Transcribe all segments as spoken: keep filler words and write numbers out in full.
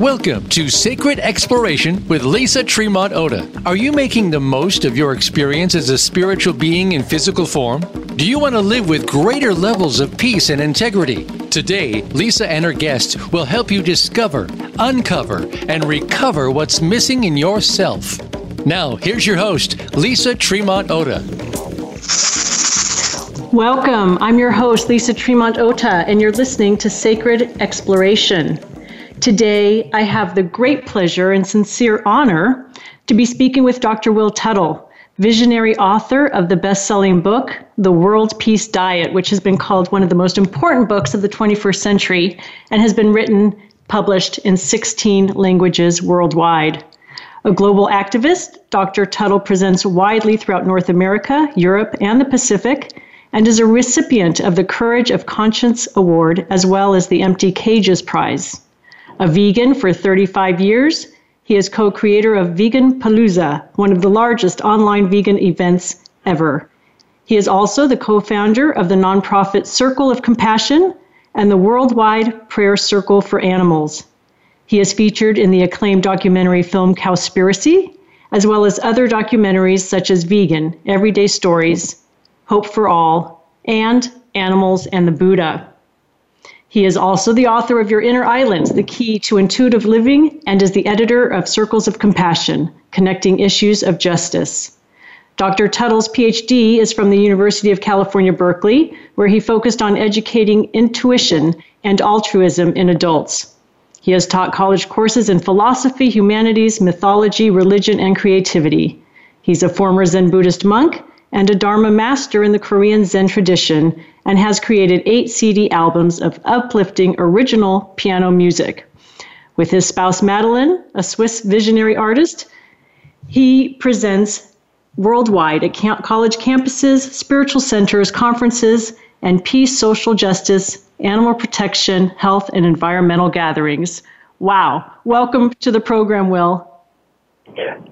Welcome to Sacred Exploration with Lisa Tremont Oda. Are you making the most of your experience as a spiritual being in physical form? Do you want to live with greater levels of peace and integrity? Today, Lisa and her guests will help you discover, uncover, and recover what's missing in yourself. Now, here's your host, Lisa Tremont Oda. Welcome. I'm your host, Lisa Tremont Oda, and you're listening to Sacred Exploration. Today, I have the great pleasure and sincere honor to be speaking with Doctor Will Tuttle, visionary author of the best-selling book, The World Peace Diet, which has been called one of the most important books of the twenty-first century and has been written, published in sixteen languages worldwide. A global activist, Doctor Tuttle presents widely throughout North America, Europe, and the Pacific, and is a recipient of the Courage of Conscience Award, as well as the Empty Cages Prize. A vegan for thirty-five years, he is co-creator of Veganpalooza, one of the largest online vegan events ever. He is also the co-founder of the nonprofit Circles of Compassion and the Worldwide Prayer Circle for Animals. He is featured in the acclaimed documentary film Cowspiracy, as well as other documentaries such as Vegan, Everyday Stories, Hope for All, and Animals and the Buddha. He is also the author of Your Inner Islands, The Key to Intuitive Living, and is the editor of Circles of Compassion, Connecting Issues of Justice. Doctor Tuttle's P H D is from the University of California, Berkeley, where he focused on educating intuition and altruism in adults. He has taught college courses in philosophy, humanities, mythology, religion, and creativity. He's a former Zen Buddhist monk and a Dharma master in the Korean Zen tradition, and has created eight C D albums of uplifting original piano music. With his spouse Madeline, a Swiss visionary artist, he presents worldwide at college campuses, spiritual centers, conferences, and peace, social justice, animal protection, health, and environmental gatherings. Wow. Welcome to the program, Will.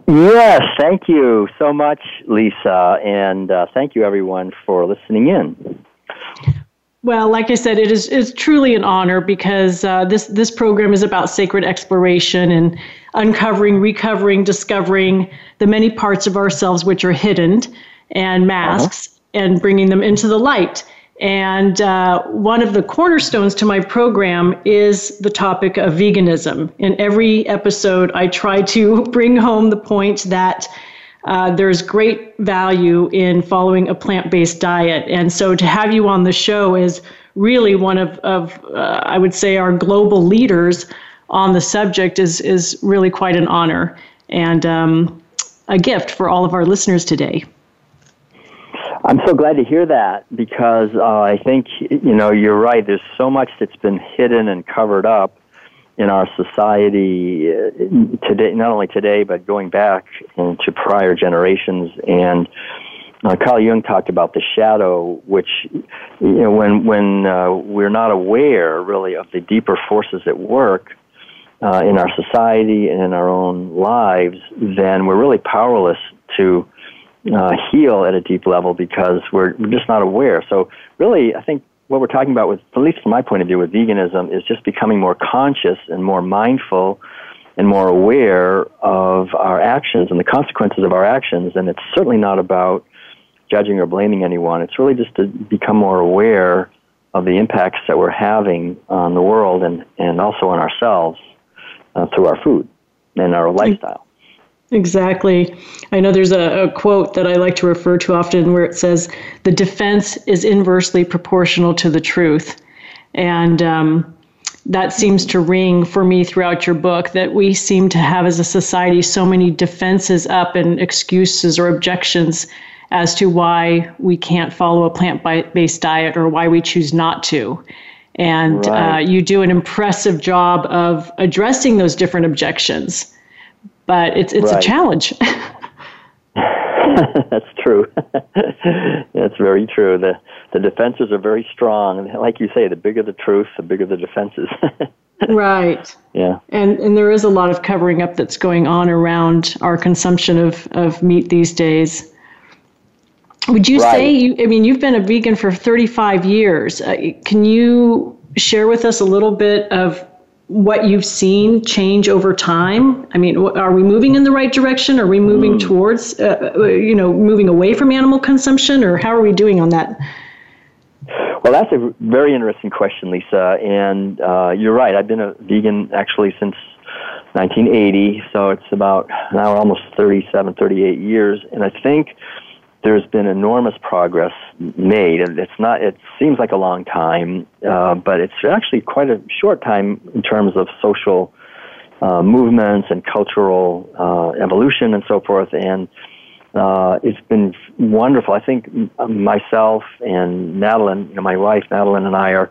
Yes, thank you so much, Lisa, and uh, thank you, everyone, for listening in. Well, like I said, it is is truly an honor because uh, this, this program is about sacred exploration and uncovering, recovering, discovering the many parts of ourselves which are hidden and masks uh-huh. and bringing them into the light. And uh, one of the cornerstones to my program is the topic of veganism. In every episode, I try to bring home the point that uh, there's great value in following a plant-based diet. And so to have you on the show is really one of, of uh, I would say, our global leaders on the subject is, is really quite an honor and um, a gift for all of our listeners today. I'm so glad to hear that because uh, I think, you know, you're right. There's so much that's been hidden and covered up in our society today, not only today, but going back into prior generations. And uh, Carl Jung talked about the shadow, which, you know, when, when uh, we're not aware really of the deeper forces at work uh, in our society and in our own lives, then we're really powerless to Uh, heal at a deep level because we're, we're just not aware. So really, I think what we're talking about, with, at least from my point of view, with veganism is just becoming more conscious and more mindful and more aware of our actions and the consequences of our actions. And it's certainly not about judging or blaming anyone. It's really just to become more aware of the impacts that we're having on the world and, and also on ourselves uh, through our food and our lifestyle. Exactly. I know there's a, a quote that I like to refer to often where it says, the defense is inversely proportional to the truth. And um, that seems to ring for me throughout your book, that we seem to have as a society so many defenses up and excuses or objections as to why we can't follow a plant-based diet or why we choose not to. And right. uh, you do an impressive job of addressing those different objections. But it's it's right. a challenge. That's true. That's very true. The the defenses are very strong. And like you say, the bigger the truth, the bigger the defenses. Right. Yeah. And and there is a lot of covering up that's going on around our consumption of, of meat these days. Would you right. say, you, I mean, you've been a vegan for thirty-five years. Uh, can you share with us a little bit of what you've seen change over time? I mean, are we moving in the right direction? Are we moving mm. towards, uh, you know, moving away from animal consumption, or how are we doing on that? Well, that's a very interesting question, Lisa. And uh, you're right. I've been a vegan actually since nineteen eighty, so it's about now almost thirty-seven, thirty-eight years. And I think there's been enormous progress made. It's not, it seems like a long time, uh, but it's actually quite a short time in terms of social uh, movements and cultural uh, evolution and so forth. And uh, it's been wonderful. I think myself and Madeline, you know, my wife Madeline, and I are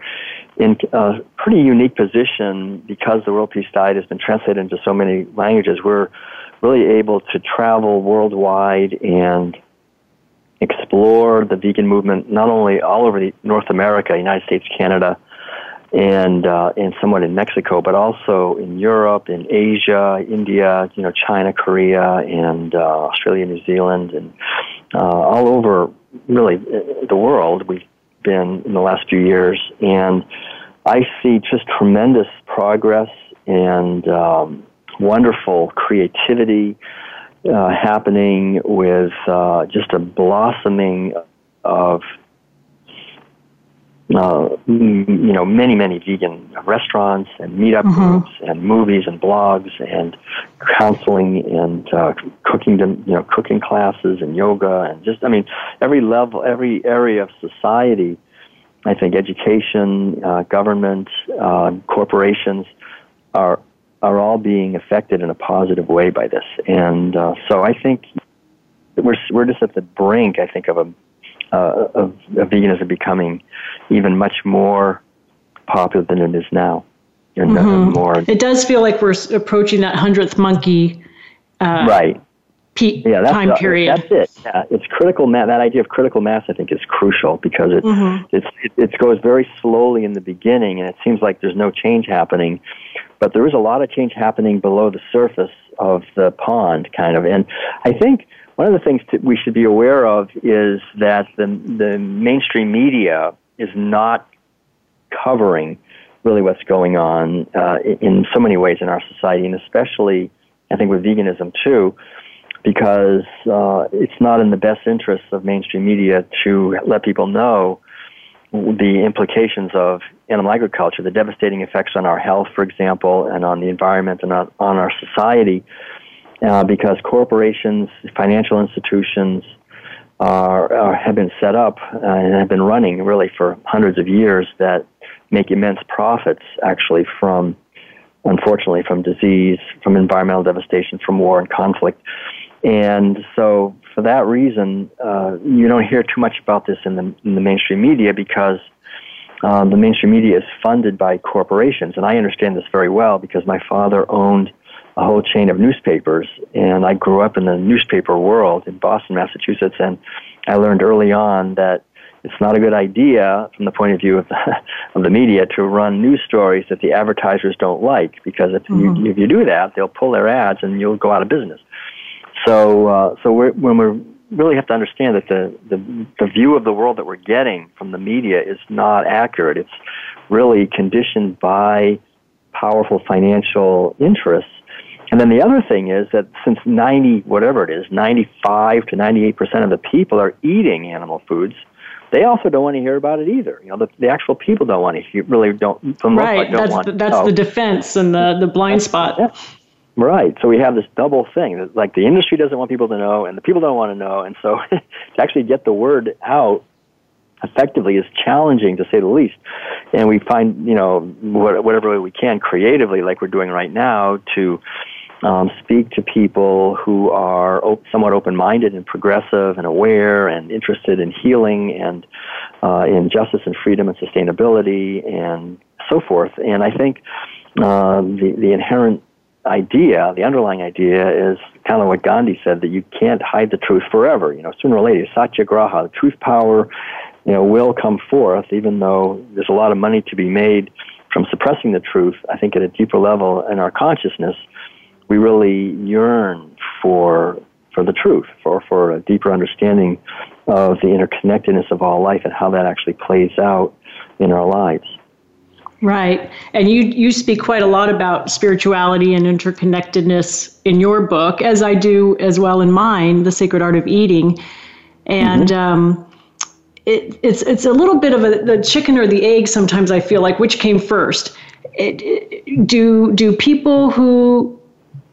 in a pretty unique position because the World Peace Diet has been translated into so many languages. We're really able to travel worldwide and explore the vegan movement, not only all over the North America, United States, Canada, and uh, and somewhat in Mexico, but also in Europe, in Asia, India, you know, China, Korea, and uh, Australia, New Zealand, and uh, all over really the world. We've been in the last few years, and I see just tremendous progress and um, wonderful creativity Uh, happening with uh, just a blossoming of, uh, you know, many, many vegan restaurants and meetup mm-hmm. groups and movies and blogs and counseling and uh, cooking, you know, cooking classes and yoga and just, I mean, every level, every area of society, I think education, uh, government, uh, corporations are are all being affected in a positive way by this. And uh, so I think we're we're just at the brink, I think, of a uh, of, of veganism becoming even much more popular than it is now. And mm-hmm. more. It does feel like we're approaching that hundredth monkey uh, right. peak yeah, that's, time uh, period. That's it. Yeah, it's critical mass. That idea of critical mass, I think, is crucial because it, mm-hmm. it's, it, it goes very slowly in the beginning, and it seems like there's no change happening. But there is a lot of change happening below the surface of the pond, kind of. And I think one of the things that we should be aware of is that the the mainstream media is not covering really what's going on uh, in so many ways in our society, and especially, I think, with veganism, too, because uh, it's not in the best interests of mainstream media to let people know the implications of animal agriculture, the devastating effects on our health, for example, and on the environment and on, on our society, uh, because corporations, financial institutions are, are have been set up uh, and have been running really for hundreds of years that make immense profits, actually, from, unfortunately, from disease, from environmental devastation, from war and conflict. And so for that reason, uh, you don't hear too much about this in the, in the mainstream media because um, the mainstream media is funded by corporations. And I understand this very well because my father owned a whole chain of newspapers, and I grew up in the newspaper world in Boston, Massachusetts, and I learned early on that it's not a good idea from the point of view of the, of the media to run news stories that the advertisers don't like because if, mm-hmm. you, if you do that, they'll pull their ads and you'll go out of business. So, uh, so we're, when we really have to understand that the, the the view of the world that we're getting from the media is not accurate. It's really conditioned by powerful financial interests. And then the other thing is that since ninety, whatever it is, ninety-five to ninety-eight percent of the people are eating animal foods, they also don't want to hear about it either. You know, the, the actual people don't want to hear, really don't. For the most part, don't want to know. Right, that's the defense and the, the blind spot. Yeah. Right. So we have this double thing. Like the industry doesn't want people to know, and the people don't want to know. And so to actually get the word out effectively is challenging, to say the least. And we find, you know, whatever way we can creatively, like we're doing right now, to um, speak to people who are op- somewhat open-minded and progressive and aware and interested in healing and uh, in justice and freedom and sustainability and so forth. And I think uh, the, the inherent idea, the underlying idea, is kind of what Gandhi said, that you can't hide the truth forever. You know, sooner or later, Satyagraha, the truth power, you know, will come forth, even though there's a lot of money to be made from suppressing the truth. I think at a deeper level in our consciousness, we really yearn for for the truth, for, for a deeper understanding of the interconnectedness of all life and how that actually plays out in our lives. Right. And you, you speak quite a lot about spirituality and interconnectedness in your book, as I do as well in mine, The Sacred Art of Eating. And mm-hmm. um, it, it's it's a little bit of a, the chicken or the egg sometimes, I feel like, which came first? It, it, do do people who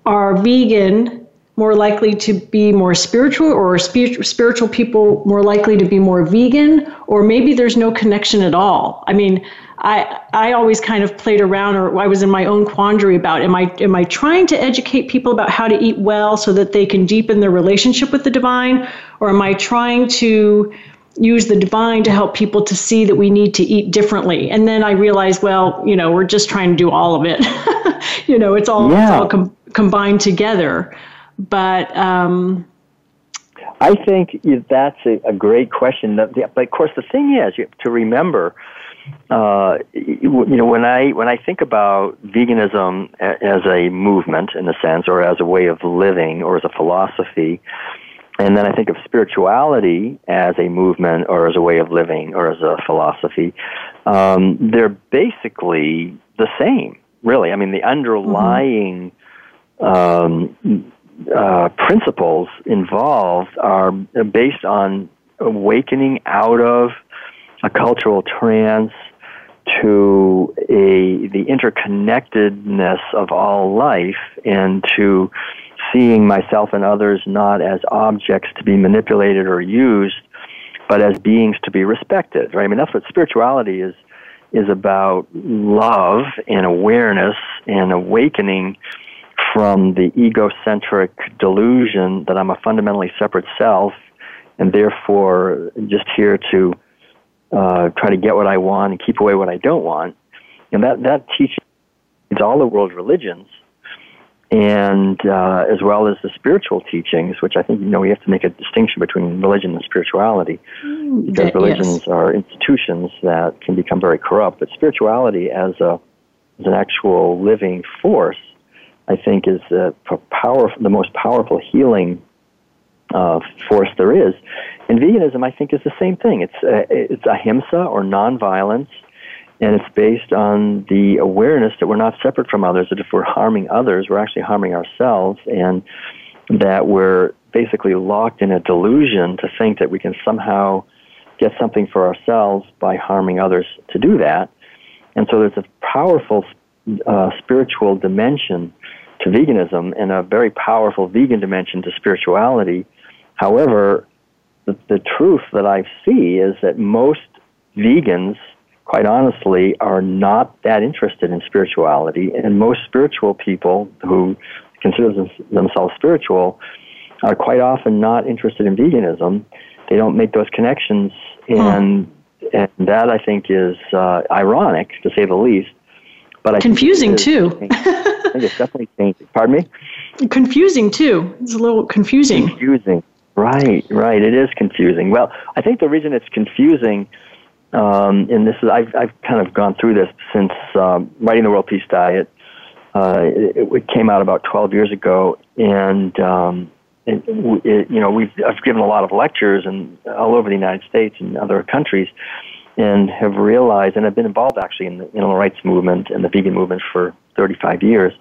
are vegan more likely to be more spiritual, or are sp- spiritual people more likely to be more vegan, or maybe there's no connection at all? I mean, I I always kind of played around, or I was in my own quandary about, am I am I trying to educate people about how to eat well so that they can deepen their relationship with the divine, or am I trying to use the divine to help people to see that we need to eat differently? And then I realized, well, you know, we're just trying to do all of it. You know, it's all, yeah. it's all com- combined together. But um, I think that's a, a great question. But of course, the thing is, you have to remember, uh, you know, when I when I think about veganism as a movement, in a sense, or as a way of living, or as a philosophy. And then I think of spirituality as a movement or as a way of living or as a philosophy. Um, they're basically the same, really. I mean, the underlying mm-hmm. um, uh, principles involved are based on awakening out of a cultural trance to a the interconnectedness of all life, and to seeing myself and others not as objects to be manipulated or used, but as beings to be respected, right? I mean, that's what spirituality is, is about love and awareness and awakening from the egocentric delusion that I'm a fundamentally separate self, and therefore just here to uh, try to get what I want and keep away what I don't want. And that, that teaches all the world's religions, and uh, as well as the spiritual teachings, which I think, you know, we have to make a distinction between religion and spirituality, because religions yes. are institutions that can become very corrupt. But spirituality as a as an actual living force, I think, is the power, the most powerful healing uh, force there is. And veganism, I think, is the same thing. It's uh, it's ahimsa, or nonviolence. And it's based on the awareness that we're not separate from others, that if we're harming others, we're actually harming ourselves, and that we're basically locked in a delusion to think that we can somehow get something for ourselves by harming others to do that. And so there's a powerful uh, spiritual dimension to veganism and a very powerful vegan dimension to spirituality. However, the, the truth that I see is that most vegans, quite honestly, are not that interested in spirituality, and most spiritual people who consider them, themselves spiritual are quite often not interested in veganism. They don't make those connections, and yeah. and that, I think, is uh, ironic, to say the least. But I confusing think is, too. I think it's definitely changing. Pardon me? Confusing too. It's a little confusing. Confusing, right? Right. It is confusing. Well, I think the reason it's confusing. Um, and this is, I've, I've kind of gone through this since um, writing The World Peace Diet. Uh, it, it came out about twelve years ago, and um, it, it, you know, we've I've given a lot of lectures and all over the United States and other countries, and have realized, and I've been involved actually in the animal rights movement and the vegan movement for thirty-five years,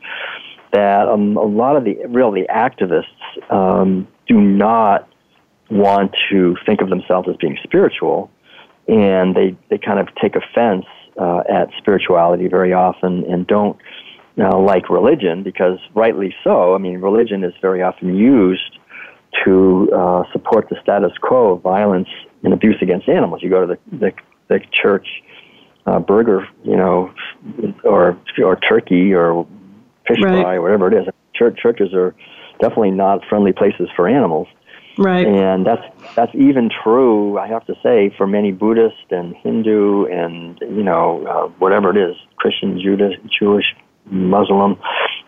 that um, a lot of the really activists um, do not want to think of themselves as being spiritual. And they, they kind of take offense uh, at spirituality very often, and don't uh, like religion, because rightly so. I mean, religion is very often used to uh, support the status quo of violence and abuse against animals. You go to the the, the church uh, burger, you know, or or turkey or fish right. fry, or whatever it is. Church, churches are definitely not friendly places for animals. Right, and that's that's even true, I have to say, for many Buddhist and Hindu and, you know, uh, whatever it is, Christian, Judas, Jewish, Muslim.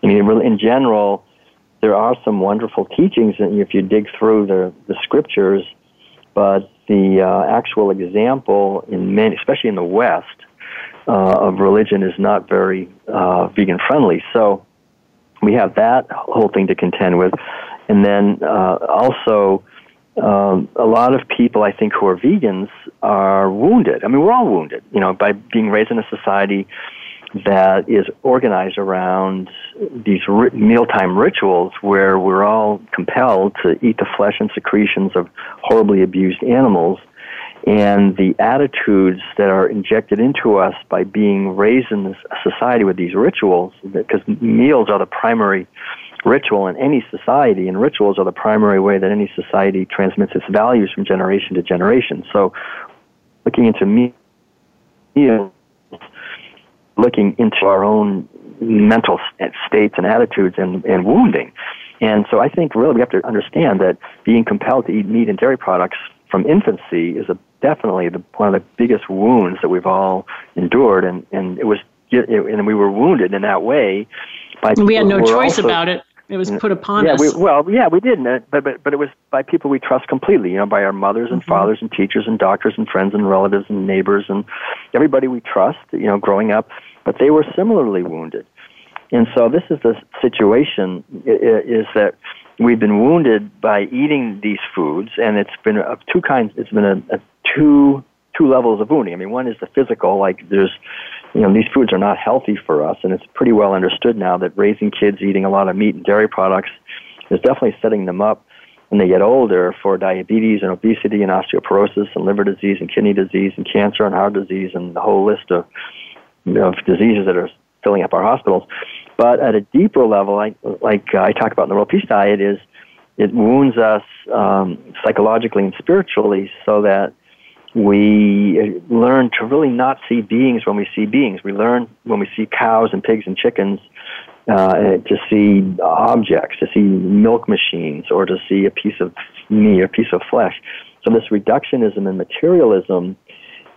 I mean, really, in general, there are some wonderful teachings if you dig through the, the scriptures, but the uh, actual example, in many, especially in the West, uh, of religion is not very uh, vegan-friendly. So we have that whole thing to contend with. And then uh, also, um, a lot of people, I think, who are vegans are wounded. I mean, we're all wounded, you know, by being raised in a society that is organized around these ri- mealtime rituals where we're all compelled to eat the flesh and secretions of horribly abused animals. And the attitudes that are injected into us by being raised in this society with these rituals, because meals are the primary ritual in any society, and rituals are the primary way that any society transmits its values from generation to generation. So looking into meals, looking into our own mental states and attitudes and, and wounding. And so I think really we have to understand that being compelled to eat meat and dairy products from infancy is a, definitely the, one of the biggest wounds that we've all endured. And, and it was, it, and we were wounded in that way. By we had no choice also, about it. It was put upon yeah, us. We, well, yeah, we didn't. But, but but it was by people we trust completely, you know, by our mothers and mm-hmm. fathers and teachers and doctors and friends and relatives and neighbors and everybody we trust, you know, growing up. But they were similarly wounded. And so this is the situation, is that we've been wounded by eating these foods, and it's been of two kinds. It's been a, a two two levels of wounding. I mean, one is the physical, like there's, you know, these foods are not healthy for us, and it's pretty well understood now that raising kids eating a lot of meat and dairy products is definitely setting them up when they get older for diabetes and obesity and osteoporosis and liver disease and kidney disease and cancer and heart disease and the whole list of, you know, of diseases that are filling up our hospitals. But at a deeper level, like, like I talk about in the World Peace Diet, is it wounds us um, psychologically and spiritually, so that we learn to really not see beings when we see beings. We learn when we see cows and pigs and chickens uh, to see objects, to see milk machines, or to see a piece of meat or a piece of flesh. So this reductionism and materialism,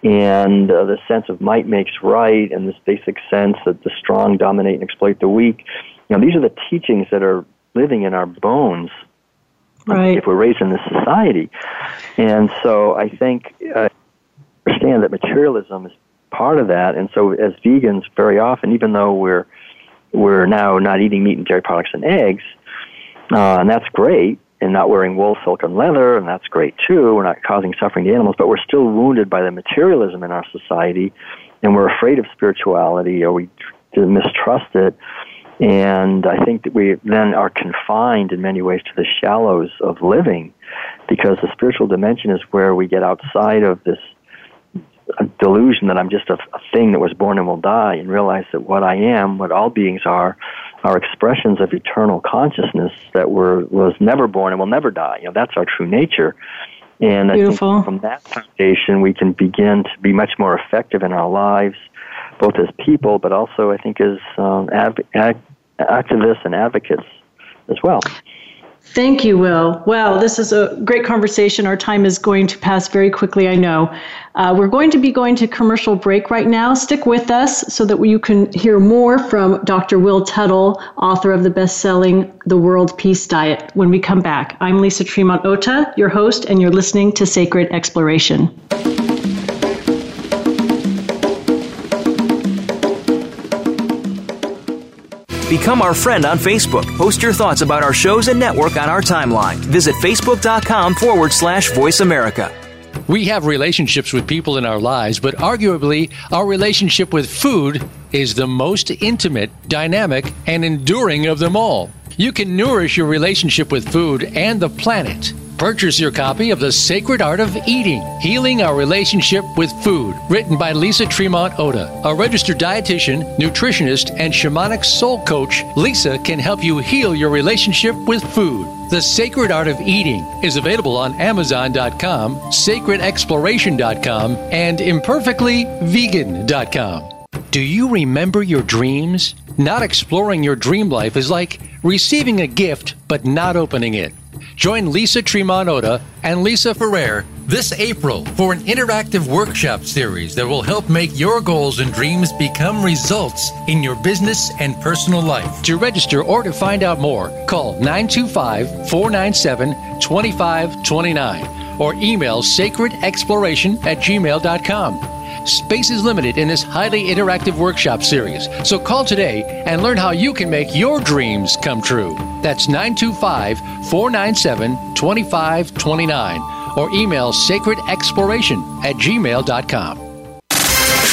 and uh, the sense of might makes right, and this basic sense that the strong dominate and exploit the weak, you know, these are the teachings that are living in our bones. Right. If we're raised in this society. And so I think I uh, understand that materialism is part of that. And so as vegans, very often, even though we're we're now not eating meat and dairy products and eggs, uh, and that's great, and not wearing wool, silk, and leather, and that's great too, we're not causing suffering to animals, but we're still wounded by the materialism in our society, and we're afraid of spirituality, or we mistrust it. And I think that we then are confined in many ways to the shallows of living, because the spiritual dimension is where we get outside of this delusion that I'm just a, a thing that was born and will die, and realize that what I am, what all beings are, are expressions of eternal consciousness that were was never born and will never die. You know, that's our true nature. And Beautiful. I think from that foundation, we can begin to be much more effective in our lives, both as people, but also I think as um, adv- ad- activists and advocates as well. Thank you, Will. Wow, this is a great conversation. Our time is going to pass very quickly, I know. Uh, we're going to be going to commercial break right now. Stick with us so that you can hear more from Doctor Will Tuttle, author of the best-selling The World Peace Diet, when we come back. I'm Lisa Tremont Oda, your host, and you're listening to Sacred Exploration. Become our friend on Facebook. Post your thoughts about our shows and network on our timeline. Visit facebook.com forward slash Voice America. We have relationships with people in our lives, but arguably our relationship with food is the most intimate, dynamic, and enduring of them all. You can nourish your relationship with food and the planet. Purchase your copy of The Sacred Art of Eating, Healing Our Relationship with Food, written by Lisa Tremont Oda. A registered dietitian, nutritionist, and shamanic soul coach, Lisa can help you heal your relationship with food. The Sacred Art of Eating is available on amazon dot com, sacred exploration dot com, and imperfectly vegan dot com. Do you remember your dreams? Not exploring your dream life is like receiving a gift but not opening it. Join Lisa Tremont Oda and Lisa Ferrer this April for an interactive workshop series that will help make your goals and dreams become results in your business and personal life. To register or to find out more, call nine two five, four nine seven, two five two nine or email sacredexploration at gmail dot com. Space is limited in this highly interactive workshop series, so call today and learn how you can make your dreams come true. That's nine two five, four nine seven, two five two nine or email sacredexploration at gmail dot com.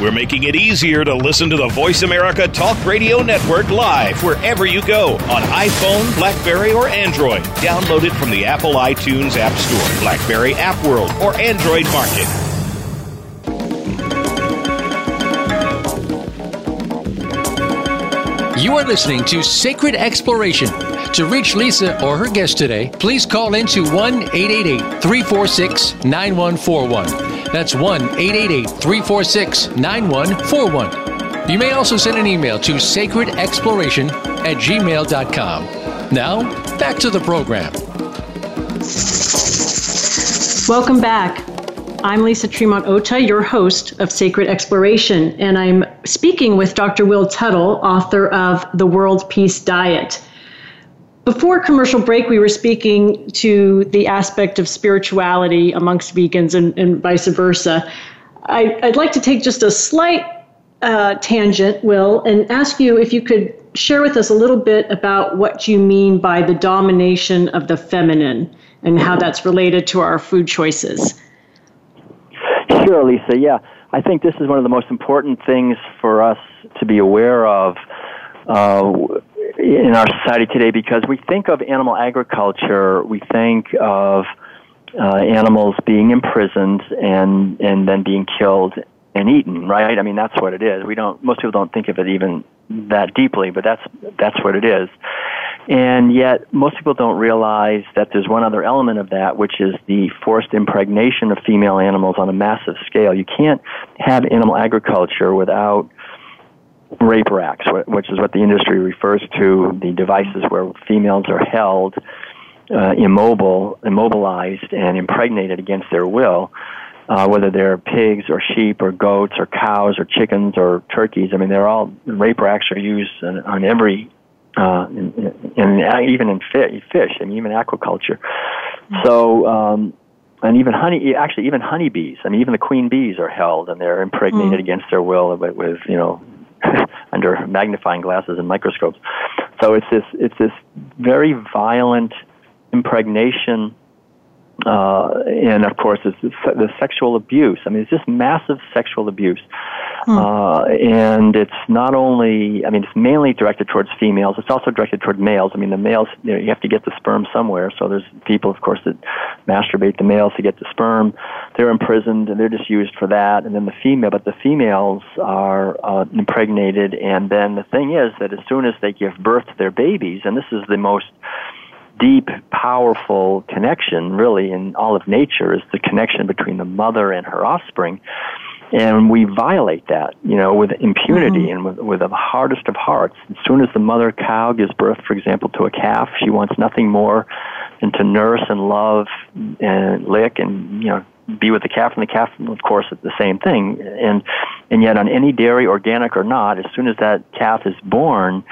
We're making it easier to listen to the Voice America Talk Radio Network live wherever you go on iPhone, BlackBerry, or Android. Download it from the Apple iTunes App Store, BlackBerry App World, or Android Market. You are listening to Sacred Exploration. To reach Lisa or her guest today, please call in to one eight eight eight, three four six, nine one four one. That's one eight eight eight, three four six, nine one four one. You may also send an email to sacredexploration at gmail dot com. Now, back to the program. Welcome back. I'm Lisa Tremont Oda, your host of Sacred Exploration, and I'm speaking with Doctor Will Tuttle, author of The World Peace Diet. Before commercial break, we were speaking to the aspect of spirituality amongst vegans and, and vice versa. I, I'd like to take just a slight uh, tangent, Will, and ask you if you could share with us a little bit about what you mean by the domination of the feminine and how that's related to our food choices. Sure, Lisa. Yeah, I think this is one of the most important things for us to be aware of uh, in our society today, because we think of animal agriculture, we think of uh, animals being imprisoned and and then being killed and eaten, right? I mean, that's what it is. We don't most people don't think of it even that deeply, but that's that's what it is. And yet, most people don't realize that there's one other element of that, which is the forced impregnation of female animals on a massive scale. You can't have animal agriculture without rape racks, which is what the industry refers to, the devices where females are held uh, immobile, immobilized and impregnated against their will, uh, whether they're pigs or sheep or goats or cows or chickens or turkeys. I mean, they're all, rape racks are used on, on every, uh, in, in, in, even in fish, I mean, even aquaculture. So, um, and even honey, actually even honeybees, I mean, even the queen bees are held and they're impregnated mm. against their will with, with you know, under magnifying glasses and microscopes. So it's this it's this very violent impregnation, uh, and of course it's the, the sexual abuse. I mean, it's just massive sexual abuse, hmm. uh, and it's not only I mean it's mainly directed towards females. It's also directed toward males. I mean, the males, you know, you have to get the sperm somewhere. So there's people, of course, that masturbate the males to get the sperm. They're imprisoned and they're just used for that. And then the female, but the females are uh, impregnated. And then the thing is that as soon as they give birth to their babies, and this is the most deep, powerful connection really in all of nature, is the connection between the mother and her offspring. And we violate that, you know, with impunity mm-hmm. and with, with the hardest of hearts. As soon as the mother cow gives birth, for example, to a calf, she wants nothing more than to nurse and love and lick and, you know, be with the calf, and the calf, of course, is the same thing. And and yet on any dairy, organic or not, as soon as that calf is born,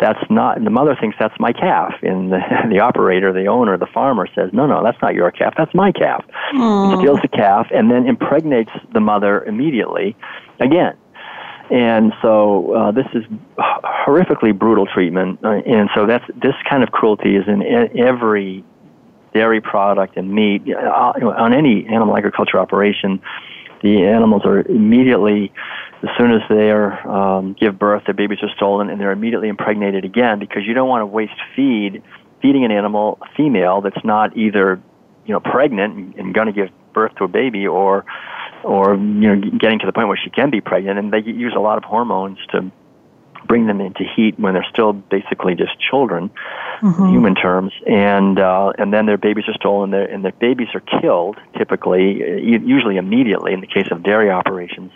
that's not, the mother thinks that's my calf. And the, the operator, the owner, the farmer says, no, no, that's not your calf, that's my calf. Aww. Steals the calf and then impregnates the mother immediately again. And so uh, this is horrifically brutal treatment. Uh, and so that's this kind of cruelty is in every dairy product and meat. On any animal agriculture operation, the animals are immediately, as soon as they are, um, give birth, their babies are stolen, and they're immediately impregnated again, because you don't want to waste feed, feeding an animal, a female, that's not either, you know, pregnant and going to give birth to a baby, or, or you know, getting to the point where she can be pregnant, and they use a lot of hormones to bring them into heat when they're still basically just children, mm-hmm. in human terms, and uh, and then their babies are stolen, and, and their babies are killed, typically, usually immediately in the case of dairy operations,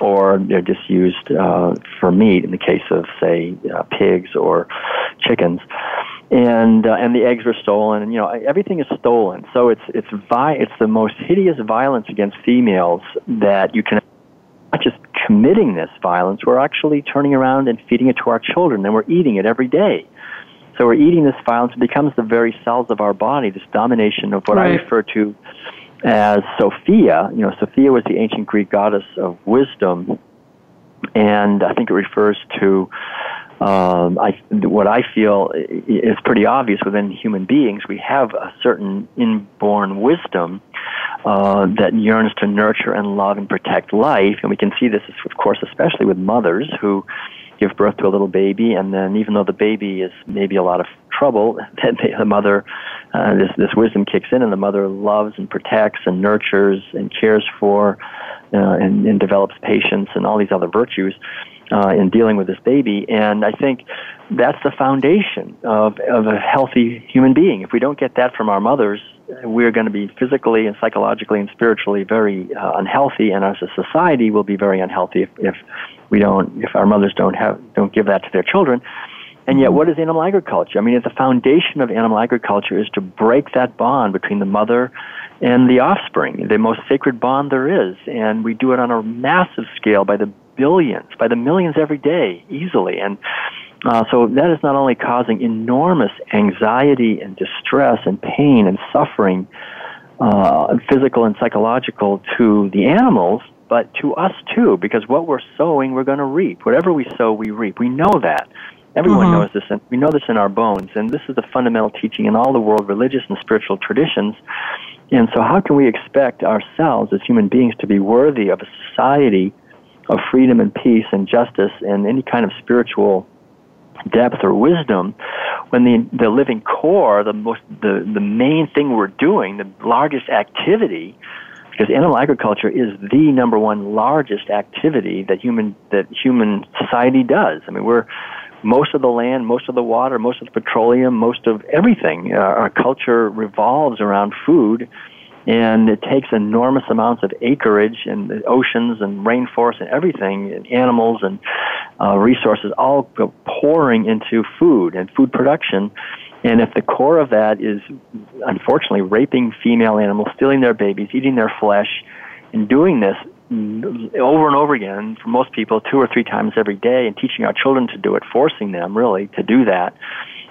or they're just used uh, for meat in the case of, say, uh, pigs or chickens, and uh, and the eggs are stolen, and you know everything is stolen. So it's it's vi- it's the most hideous violence against females that you can. Not just committing this violence, we're actually turning around and feeding it to our children, and we're eating it every day. So we're eating this violence. It becomes the very cells of our body, this domination of what right. I refer to as Sophia. You know, Sophia was the ancient Greek goddess of wisdom, and I think it refers to um, I, what I feel is pretty obvious within human beings. We have a certain inborn wisdom uh, that yearns to nurture and love and protect life, and we can see this, of course, especially with mothers who give birth to a little baby, and then even though the baby is maybe a lot of trouble, then the mother, uh, this this wisdom kicks in, and the mother loves and protects and nurtures and cares for uh, and, and develops patience and all these other virtues uh, in dealing with this baby. And I think that's the foundation of, of a healthy human being. If we don't get that from our mothers, we're going to be physically and psychologically and spiritually very uh, unhealthy, and as a society will be very unhealthy if, if we don't, if our mothers don't have, don't give that to their children. And yet, what is animal agriculture? I mean, at the foundation of animal agriculture is to break that bond between the mother and the offspring, the most sacred bond there is. And we do it on a massive scale by the billions, by the millions every day, easily. And uh, so that is not only causing enormous anxiety and distress and pain and suffering, uh, physical and psychological, to the animals, but to us too, because what we're sowing, we're going to reap. Whatever we sow, we reap. We know that. Everyone mm-hmm. knows this, and we know this in our bones. And this is the fundamental teaching in all the world religious and spiritual traditions. And so how can we expect ourselves as human beings to be worthy of a society of freedom and peace and justice and any kind of spiritual depth or wisdom when the the living core, the most the, the main thing we're doing, the largest activity, because animal agriculture is the number one largest activity that human that human society does. I mean, we're most of the land, most of the water, most of the petroleum, most of everything. Our, our culture revolves around food, and it takes enormous amounts of acreage and oceans and rainforests and everything, and animals and uh, resources all pouring into food and food production. And if the core of that is, unfortunately, raping female animals, stealing their babies, eating their flesh, and doing this over and over again, for most people, two or three times every day, and teaching our children to do it, forcing them, really, to do that,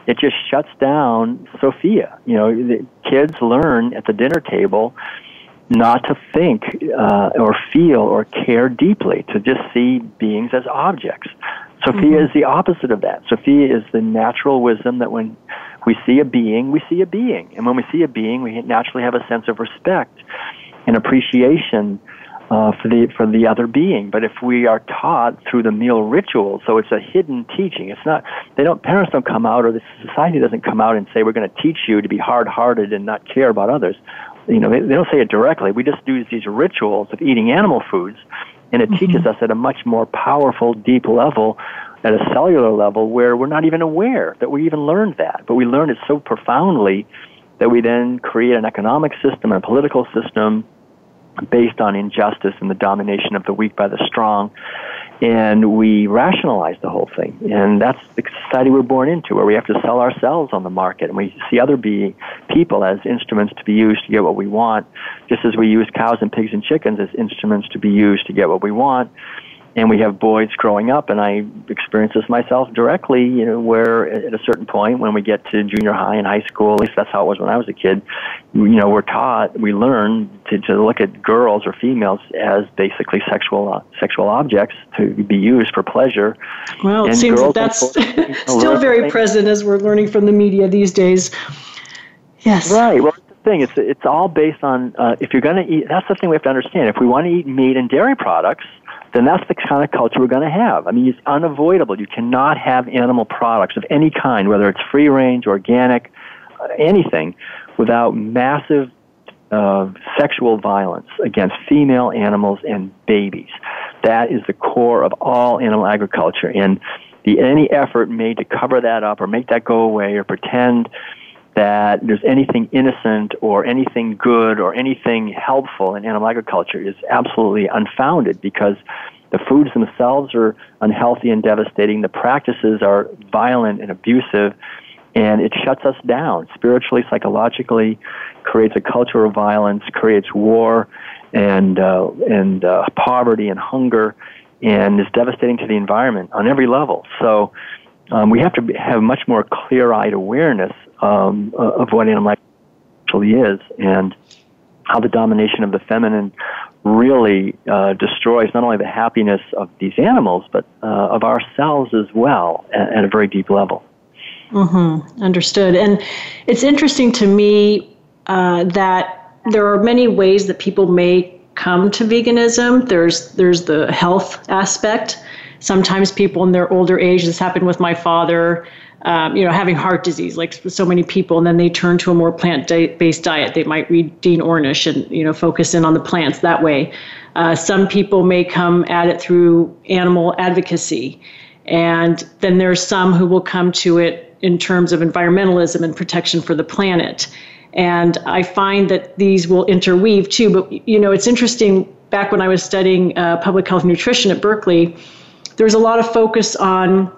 it just shuts down Sophia. You know, the kids learn at the dinner table not to think uh, or feel or care deeply, to just see beings as objects. Sophia mm-hmm. is the opposite of that. Sophia is the natural wisdom that when we see a being, we see a being. And when we see a being, we naturally have a sense of respect and appreciation uh, for the for the other being. But if we are taught through the meal ritual, so it's a hidden teaching. It's not, they don't, parents don't come out, or the society doesn't come out and say, we're going to teach you to be hard-hearted and not care about others. You know, they, they don't say it directly. We just do these rituals of eating animal foods, and it mm-hmm. teaches us at a much more powerful, deep level, at a cellular level, where we're not even aware that we even learned that. But we learn it so profoundly that we then create an economic system and a political system based on injustice and the domination of the weak by the strong. And we rationalize the whole thing. And that's the society we're born into, where we have to sell ourselves on the market. And we see other be, people as instruments to be used to get what we want, just as we use cows and pigs and chickens as instruments to be used to get what we want. And we have boys growing up, and I experience this myself directly, you know, where at a certain point when we get to junior high and high school, at least that's how it was when I was a kid, you know, we're taught, we learn to, to look at girls or females as basically sexual uh, sexual objects to be used for pleasure. Well, it and seems that that's you know, still very present as we're learning from the media these days. Yes. Right. Well, thing. It's it's all based on uh, if you're going to eat. That's the thing we have to understand. If we want to eat meat and dairy products, then that's the kind of culture we're going to have. I mean, it's unavoidable. You cannot have animal products of any kind, whether it's free range, organic, uh, anything, without massive uh, sexual violence against female animals and babies. That is the core of all animal agriculture, and the any effort made to cover that up or make that go away or pretend that there's anything innocent or anything good or anything helpful in animal agriculture is absolutely unfounded, because the foods themselves are unhealthy and devastating. The practices are violent and abusive, and it shuts us down spiritually, psychologically, creates a culture of violence, creates war and, uh, and uh, poverty and hunger. and is devastating to the environment on every level. So um, we have to have much more clear-eyed awareness um, of what animal actually is and how the domination of the feminine really uh, destroys not only the happiness of these animals, but uh, of ourselves as well at, at a very deep level. Mm-hmm. Understood. And it's interesting to me uh, that there are many ways that people may come to veganism. There's there's the health aspect. Sometimes people in their older age, this happened with my father, um, you know, having heart disease, like so many people, and then they turn to a more plant-based diet. They might read Dean Ornish and, you know, focus in on the plants that way. Uh, some people may come at it through animal advocacy. And then there's some who will come to it in terms of environmentalism and protection for the planet. And I find that these will interweave too. But, you know, it's interesting, back when I was studying uh, public health nutrition at Berkeley, there was a lot of focus on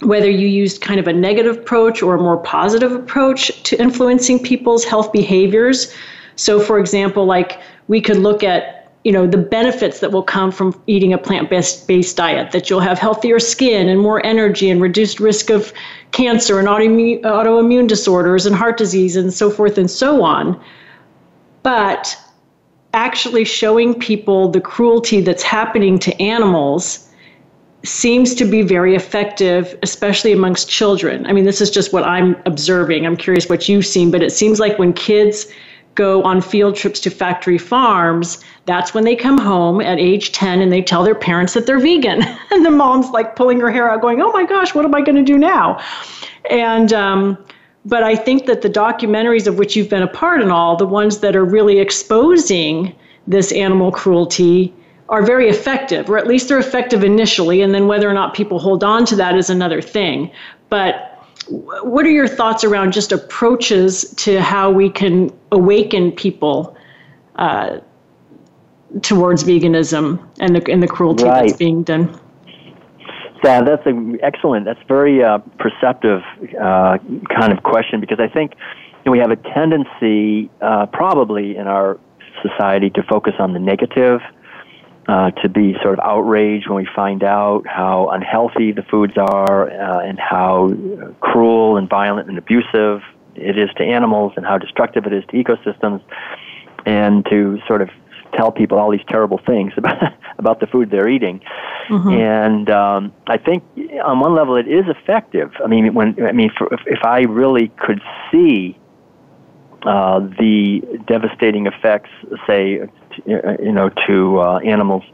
whether you used kind of a negative approach or a more positive approach to influencing people's health behaviors. So, for example, like we could look at, you know, the benefits that will come from eating a plant-based based diet, that you'll have healthier skin and more energy and reduced risk of cancer and autoimmune, autoimmune disorders and heart disease and so forth and so on. But actually showing people the cruelty that's happening to animals seems to be very effective, especially amongst children. I mean, this is just what I'm observing. I'm curious what you've seen, but it seems like when kids go on field trips to factory farms, that's when they come home at age ten and they tell their parents that they're vegan. And the mom's like pulling her hair out going, oh my gosh, what am I going to do now? And, um, but I think that the documentaries of which you've been a part and all, the ones that are really exposing this animal cruelty are very effective, or at least they're effective initially. And then whether or not people hold on to that is another thing. But what are your thoughts around just approaches to how we can awaken people uh, towards veganism and the and the cruelty right. that's being done? Yeah, that's a, excellent. That's very uh, perceptive uh, kind of question, because I think we have a tendency uh, probably in our society to focus on the negative, uh, to be sort of outraged when we find out how unhealthy the foods are, uh, and how cruel and violent and abusive it is to animals and how destructive it is to ecosystems, and to sort of tell people all these terrible things about, about the food they're eating. Mm-hmm. And um, I think on one level it is effective. I mean, when I mean, for, if, if I really could see Uh, the devastating effects, say, you know, to uh, animals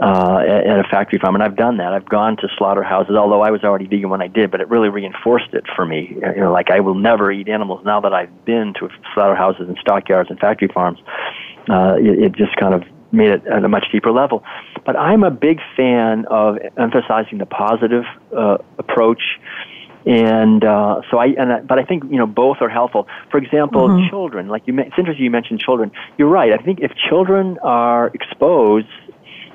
uh, at a factory farm. And I've done that. I've gone to slaughterhouses, although I was already vegan when I did, but it really reinforced it for me. You know, like, I will never eat animals now that I've been to slaughterhouses and stockyards and factory farms. Uh, it, it just kind of made it at a much deeper level. But I'm a big fan of emphasizing the positive uh, approach. And uh, so I, and I, but I think, you know, both are helpful. For example, mm-hmm. children, like you, it's interesting you mentioned children. You're right. I think if children are exposed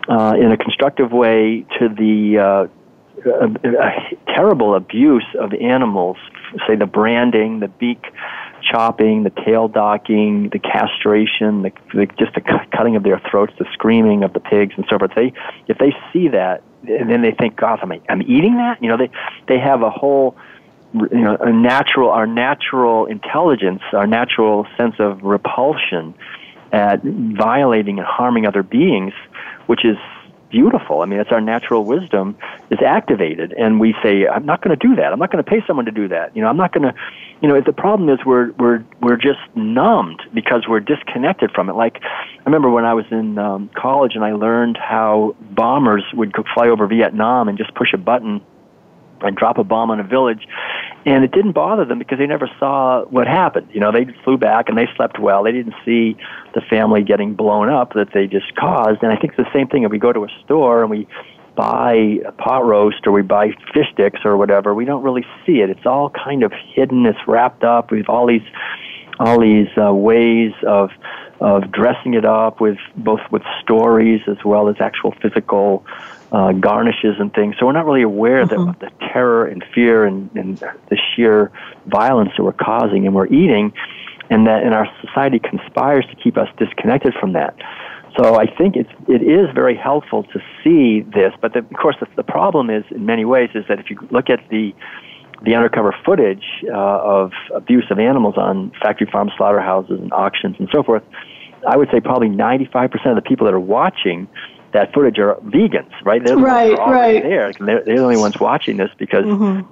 uh, in a constructive way to the uh, uh, uh, terrible abuse of animals, say the branding, the beak chopping, the tail docking, the castration, the, the just the cutting of their throats, the screaming of the pigs and so forth, they, if they see that, and then they think, "Gosh, I'm, I'm eating that." You know, they they have a whole, you know, a natural, our natural intelligence, our natural sense of repulsion at violating and harming other beings, which is beautiful. I mean, it's our natural wisdom is activated, and we say, "I'm not going to do that. I'm not going to pay someone to do that." You know, I'm not going to. You know, the problem is we're we're we're just numbed because we're disconnected from it. Like, I remember when I was in um, college and I learned how bombers would fly over Vietnam and just push a button and drop a bomb on a village, and it didn't bother them because they never saw what happened. You know, they flew back and they slept well. They didn't see the family getting blown up that they just caused. And I think it's the same thing if we go to a store and we buy a pot roast or we buy fish sticks or whatever, we don't really see it. It's all kind of hidden. It's wrapped up. We have all these, all these uh, ways of of dressing it up with both with stories as well as actual physical uh, garnishes and things. So we're not really aware mm-hmm. that the terror and fear and, and the sheer violence that we're causing and we're eating, and that in our society conspires to keep us disconnected from that. So I think it's, it is very helpful to see this, but the, of course the, the problem is, in many ways, is that if you look at the the undercover footage uh, of abuse of animals on factory farms, slaughterhouses, and auctions and so forth, I would say probably ninety-five percent of the people that are watching that footage are vegans, right? They're the right, ones that are right. There. They're, they're the only ones watching this because mm-hmm.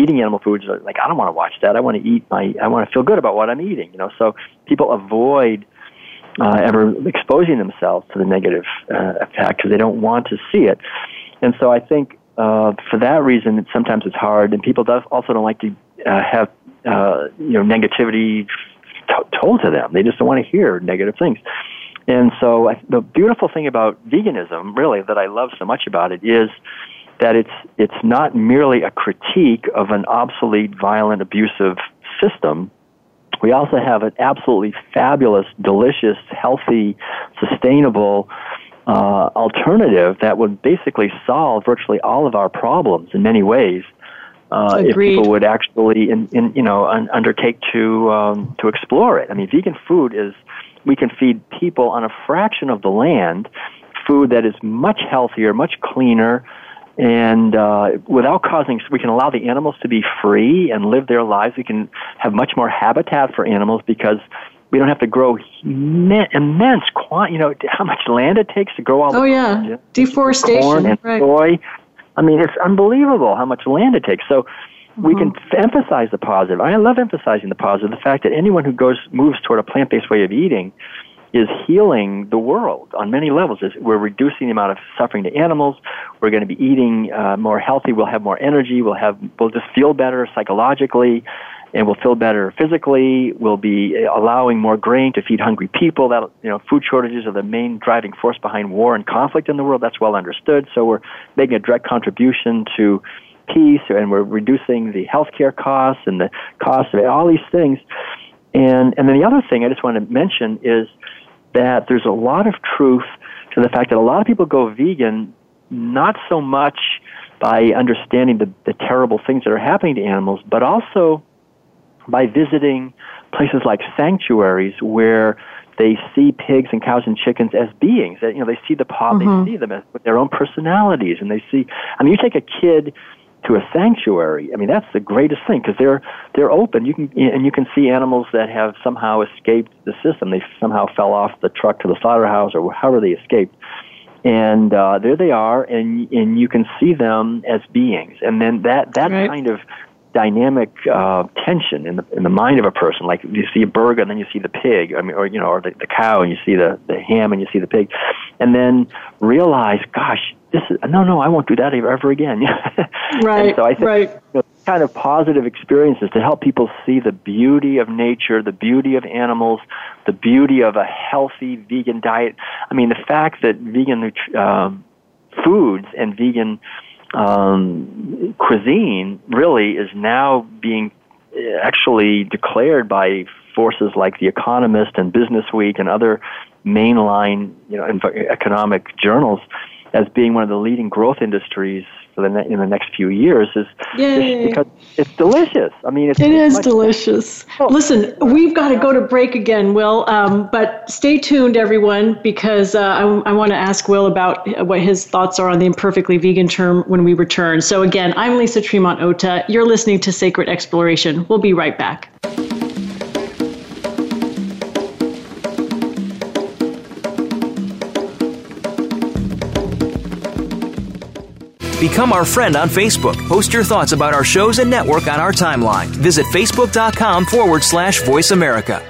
eating animal foods, like, I don't want to watch that. I want to eat my, I want to feel good about what I'm eating, you know? So people avoid Uh, ever exposing themselves to the negative uh, effect because they don't want to see it. And so I think uh, for that reason, it, sometimes it's hard, and people does, also don't like to uh, have uh, you know negativity t- told to them. They just don't want to hear negative things. And so I, the beautiful thing about veganism, really, that I love so much about it is that it's it's not merely a critique of an obsolete, violent, abusive system. We also have an absolutely fabulous, delicious, healthy, sustainable uh, alternative that would basically solve virtually all of our problems in many ways uh, if people would actually, in, in, you know, un- undertake to um, to explore it. I mean, vegan food is, we can feed people on a fraction of the land food that is much healthier, much cleaner. And uh, without causing, we can allow the animals to be free and live their lives. We can have much more habitat for animals because we don't have to grow immense, immense quantity. You know how much land it takes to grow all. Oh the yeah, food, deforestation. Corn and right. soy. I mean, it's unbelievable how much land it takes. So mm-hmm. we can emphasize the positive. I love emphasizing the positive. The fact that anyone who goes moves toward a plant-based way of eating is healing the world on many levels. We're reducing the amount of suffering to animals. We're going to be eating uh, more healthy. We'll have more energy. We'll have we'll just feel better psychologically, and we'll feel better physically. We'll be allowing more grain to feed hungry people. That you know, food shortages are the main driving force behind war and conflict in the world. That's well understood. So we're making a direct contribution to peace, and we're reducing the healthcare costs and the costs of all these things. And and then the other thing I just want to mention is that there's a lot of truth to the fact that a lot of people go vegan not so much by understanding the, the terrible things that are happening to animals, but also by visiting places like sanctuaries where they see pigs and cows and chickens as beings. That, you know, they see the paw, mm-hmm. they see them as with their own personalities, and they see. I mean, you take a kid to a sanctuary. I mean, that's the greatest thing because they're they're open. You can and you can see animals that have somehow escaped the system. They somehow fell off the truck to the slaughterhouse or however they escaped, and uh, there they are, and and you can see them as beings. And then that that right. kind of dynamic uh, tension in the in the mind of a person, like you see a burger and then you see the pig, I mean, or you know, or the, the cow and you see the the ham and you see the pig, and then realize, gosh. This is, no, no, I won't do that ever again. right, and so I think right. you know, kind of positive experiences to help people see the beauty of nature, the beauty of animals, the beauty of a healthy vegan diet. I mean, the fact that vegan um, foods and vegan um, cuisine really is now being actually declared by forces like The Economist and Business Week and other mainline you know, economic journals as being one of the leading growth industries for the ne- in the next few years is, is because it's delicious. I mean, it's, it it's is delicious. Oh. Listen, we've got to go to break again, Will, um, but stay tuned, everyone, because uh, I, I want to ask Will about what his thoughts are on the imperfectly vegan term when we return. So again, I'm Lisa Tremont Oda. You're listening to Sacred Exploration. We'll be right back. Become our friend on Facebook. Post your thoughts about our shows and network on our timeline. Visit Facebook.com forward slash Voice America.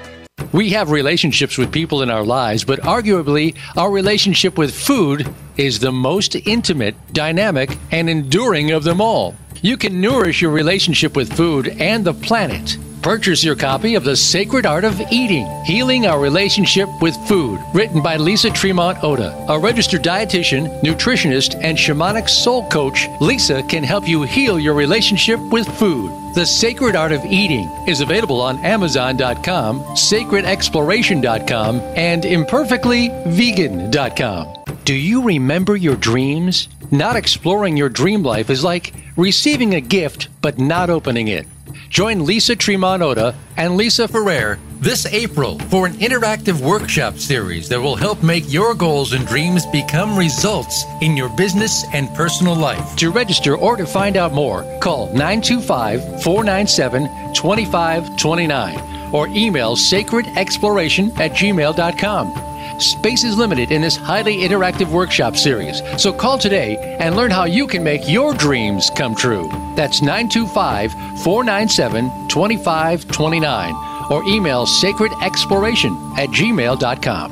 We have relationships with people in our lives, but arguably our relationship with food is the most intimate, dynamic, and enduring of them all. You can nourish your relationship with food and the planet. Purchase your copy of The Sacred Art of Eating, Healing Our Relationship with Food, written by Lisa Tremont Oda. A registered dietitian, nutritionist, and shamanic soul coach, Lisa can help you heal your relationship with food. The Sacred Art of Eating is available on Amazon dot com, Sacred Exploration dot com, and Imperfectly Vegan dot com. Do you remember your dreams? Not exploring your dream life is like receiving a gift but not opening it. Join Lisa Tremont Oda and Lisa Ferrer this April for an interactive workshop series that will help make your goals and dreams become results in your business and personal life. To register or to find out more, call nine two five, four nine seven, two five two nine or email sacred exploration at gmail dot com. Space is limited in this highly interactive workshop series, so call today and learn how you can make your dreams come true. That's nine two five, four nine seven, two five two nine or email sacred exploration at gmail dot com.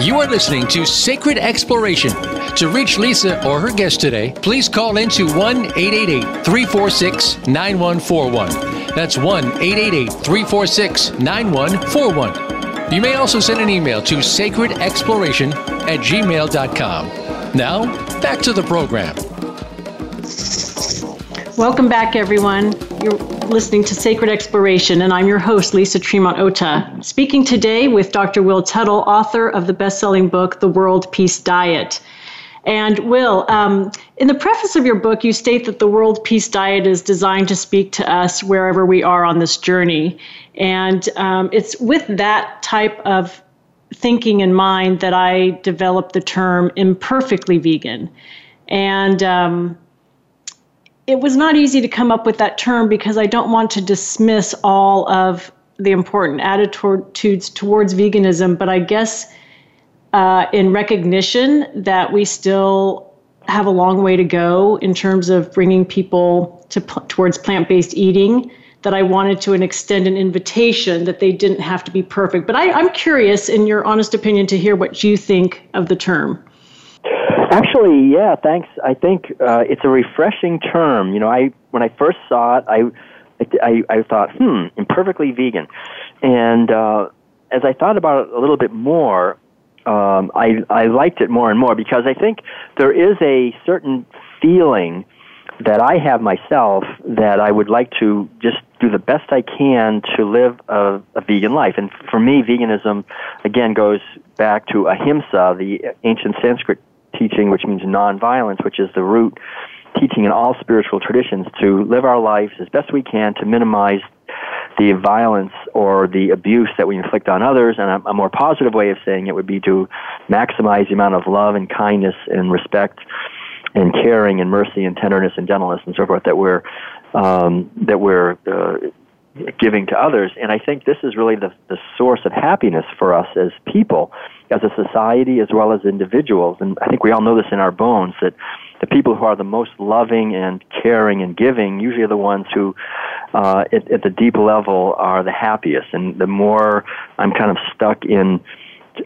You are listening to Sacred Exploration. To reach Lisa or her guest today, please call into one eight eight eight, three four six, nine one four one. That's one eight eight eight, three four six, nine one four one. You may also send an email to sacred exploration at gmail dot com. Now, back to the program. Welcome back, everyone. You're listening to Sacred Exploration, and I'm your host, Lisa Tremont Oda. Speaking today with Doctor Will Tuttle, author of the best-selling book, The World Peace Diet. And Will, um, in the preface of your book, you state that the World Peace Diet is designed to speak to us wherever we are on this journey. And um, it's with that type of thinking in mind that I developed the term imperfectly vegan. And um it was not easy to come up with that term because I don't want to dismiss all of the important attitudes towards veganism, but I guess uh, in recognition that we still have a long way to go in terms of bringing people to towards plant-based eating, that I wanted to an extend an invitation that they didn't have to be perfect. But I, I'm curious, in your honest opinion, to hear what you think of the term. Actually, yeah, thanks. I think uh, it's a refreshing term. You know, I when I first saw it, I I, I thought, hmm, imperfectly vegan. And uh, as I thought about it a little bit more, um, I I liked it more and more because I think there is a certain feeling that I have myself that I would like to just do the best I can to live a, a vegan life. And for me, veganism, again, goes back to Ahimsa, the ancient Sanskrit teaching, which means nonviolence, which is the root teaching in all spiritual traditions, to live our lives as best we can to minimize the violence or the abuse that we inflict on others. And a, a more positive way of saying it would be to maximize the amount of love and kindness and respect and caring and mercy and tenderness and gentleness and so forth that we're um, that we're uh, giving to others. And I think this is really the, the source of happiness for us as people, as a society, as well as individuals. And I think we all know this in our bones, that the people who are the most loving and caring and giving usually are the ones who, uh, at, at the deep level, are the happiest. And the more I'm kind of stuck in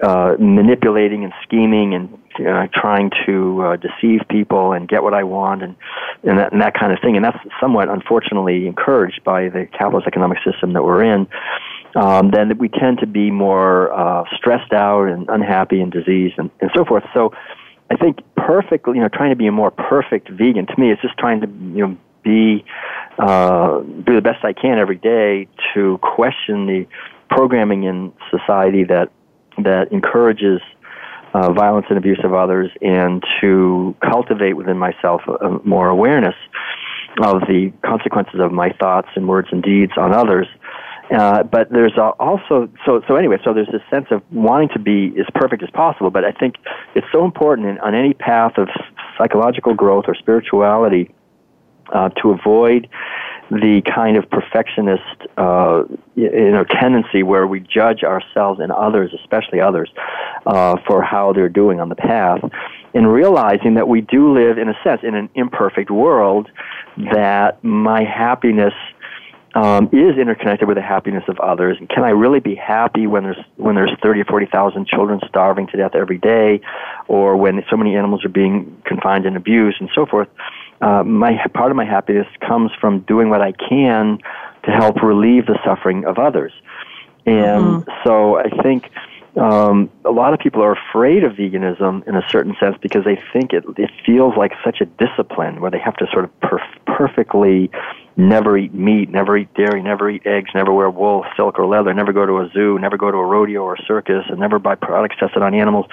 uh, manipulating and scheming and Uh, trying to uh, deceive people and get what I want and and that, and that kind of thing. And that's somewhat, unfortunately, encouraged by the capitalist economic system that we're in. Um, then we tend to be more uh, stressed out and unhappy and diseased and, and so forth. So I think perfectly, you know, trying to be a more perfect vegan, to me, is just trying to, you know, be, uh, do the best I can every day to question the programming in society that that encourages Uh, violence and abuse of others, and to cultivate within myself a, a more awareness of the consequences of my thoughts and words and deeds on others. Uh, but there's uh, also, so so anyway, so there's this sense of wanting to be as perfect as possible, but I think it's so important in, on any path of psychological growth or spirituality uh, to avoid the kind of perfectionist uh, you know, tendency where we judge ourselves and others, especially others, uh, for how they're doing on the path, and realizing that we do live, in a sense, in an imperfect world, that my happiness um, is interconnected with the happiness of others. And can I really be happy when there's when there's thirty or forty thousand children starving to death every day, or when so many animals are being confined and abused and so forth? uh, my part of my happiness comes from doing what I can to help relieve the suffering of others. And mm-hmm. so I think um, a lot of people are afraid of veganism in a certain sense because they think it, it feels like such a discipline where they have to sort of perf- perfectly never eat meat, never eat dairy, never eat eggs, never wear wool, silk, or leather, never go to a zoo, never go to a rodeo or circus, and never buy products tested on animals.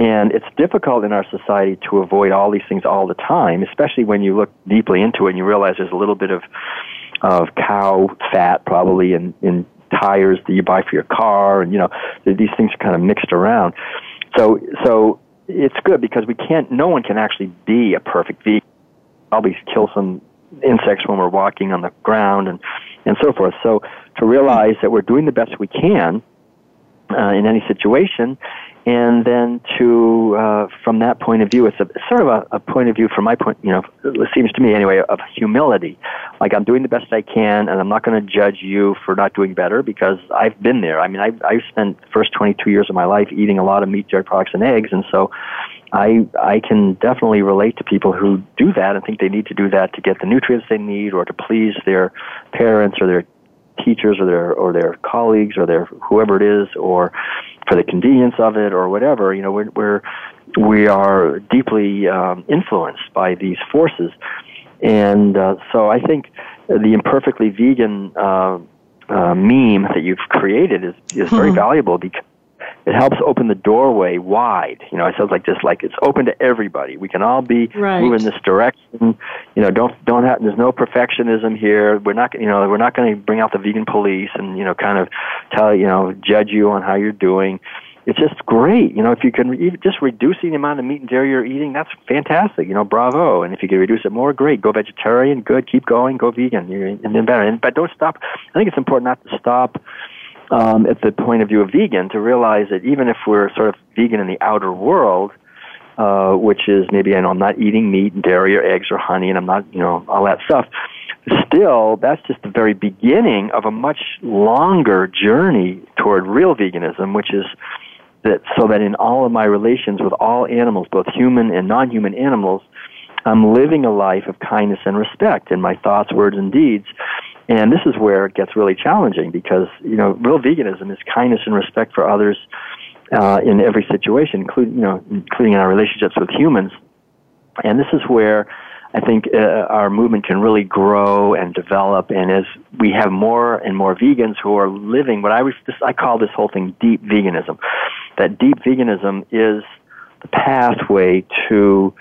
And it's difficult in our society to avoid all these things all the time, especially when you look deeply into it and you realize there's a little bit of of cow fat probably in, in tires that you buy for your car, and you know these things are kind of mixed around. So so it's good because we can't. No one can actually be a perfect vegan. Probably kill some insects when we're walking on the ground and and so forth. So to realize that we're doing the best we can uh, in any situation, and then to uh, from that point of view, it's a it's sort of a, a point of view from my point. You know, it seems to me anyway of humility. Like, I'm doing the best I can, and I'm not going to judge you for not doing better because I've been there. I mean, I, I've spent the first twenty-two years of my life eating a lot of meat, dairy products, and eggs, and so I I can definitely relate to people who do that and think they need to do that to get the nutrients they need or to please their parents or their teachers or their or their colleagues or their whoever it is, or for the convenience of it or whatever. You know, we're, we're we are deeply um, influenced by these forces. And uh, so I think the imperfectly vegan uh, uh, meme that you've created is, is very hmm. valuable because it helps open the doorway wide. You know, it sounds like just like it's open to everybody. We can all be right. moving in this direction. You know, don't don't have, there's no perfectionism here. We're not, you know, we're not going to bring out the vegan police and, you know, kind of tell, you know, judge you on how you're doing. It's just great. You know, if you can re- just reducing the amount of meat and dairy you're eating, that's fantastic. You know, bravo. And if you can reduce it more, great. Go vegetarian, good. Keep going. Go vegan. You're, and then better. And, but don't stop. I think it's important not to stop um, at the point of view of vegan, to realize that even if we're sort of vegan in the outer world, uh, which is maybe, I know I'm not eating meat and dairy or eggs or honey and I'm not, you know, all that stuff, still, that's just the very beginning of a much longer journey toward real veganism, which is that so that in all of my relations with all animals, both human and non-human animals, I'm living a life of kindness and respect in my thoughts, words, and deeds. And this is where it gets really challenging because, you know, real veganism is kindness and respect for others uh, in every situation, including, you know, including in our relationships with humans. And this is where I think uh, our movement can really grow and develop. And as we have more and more vegans who are living what I was, I call this whole thing deep veganism. That deep veganism is the pathway to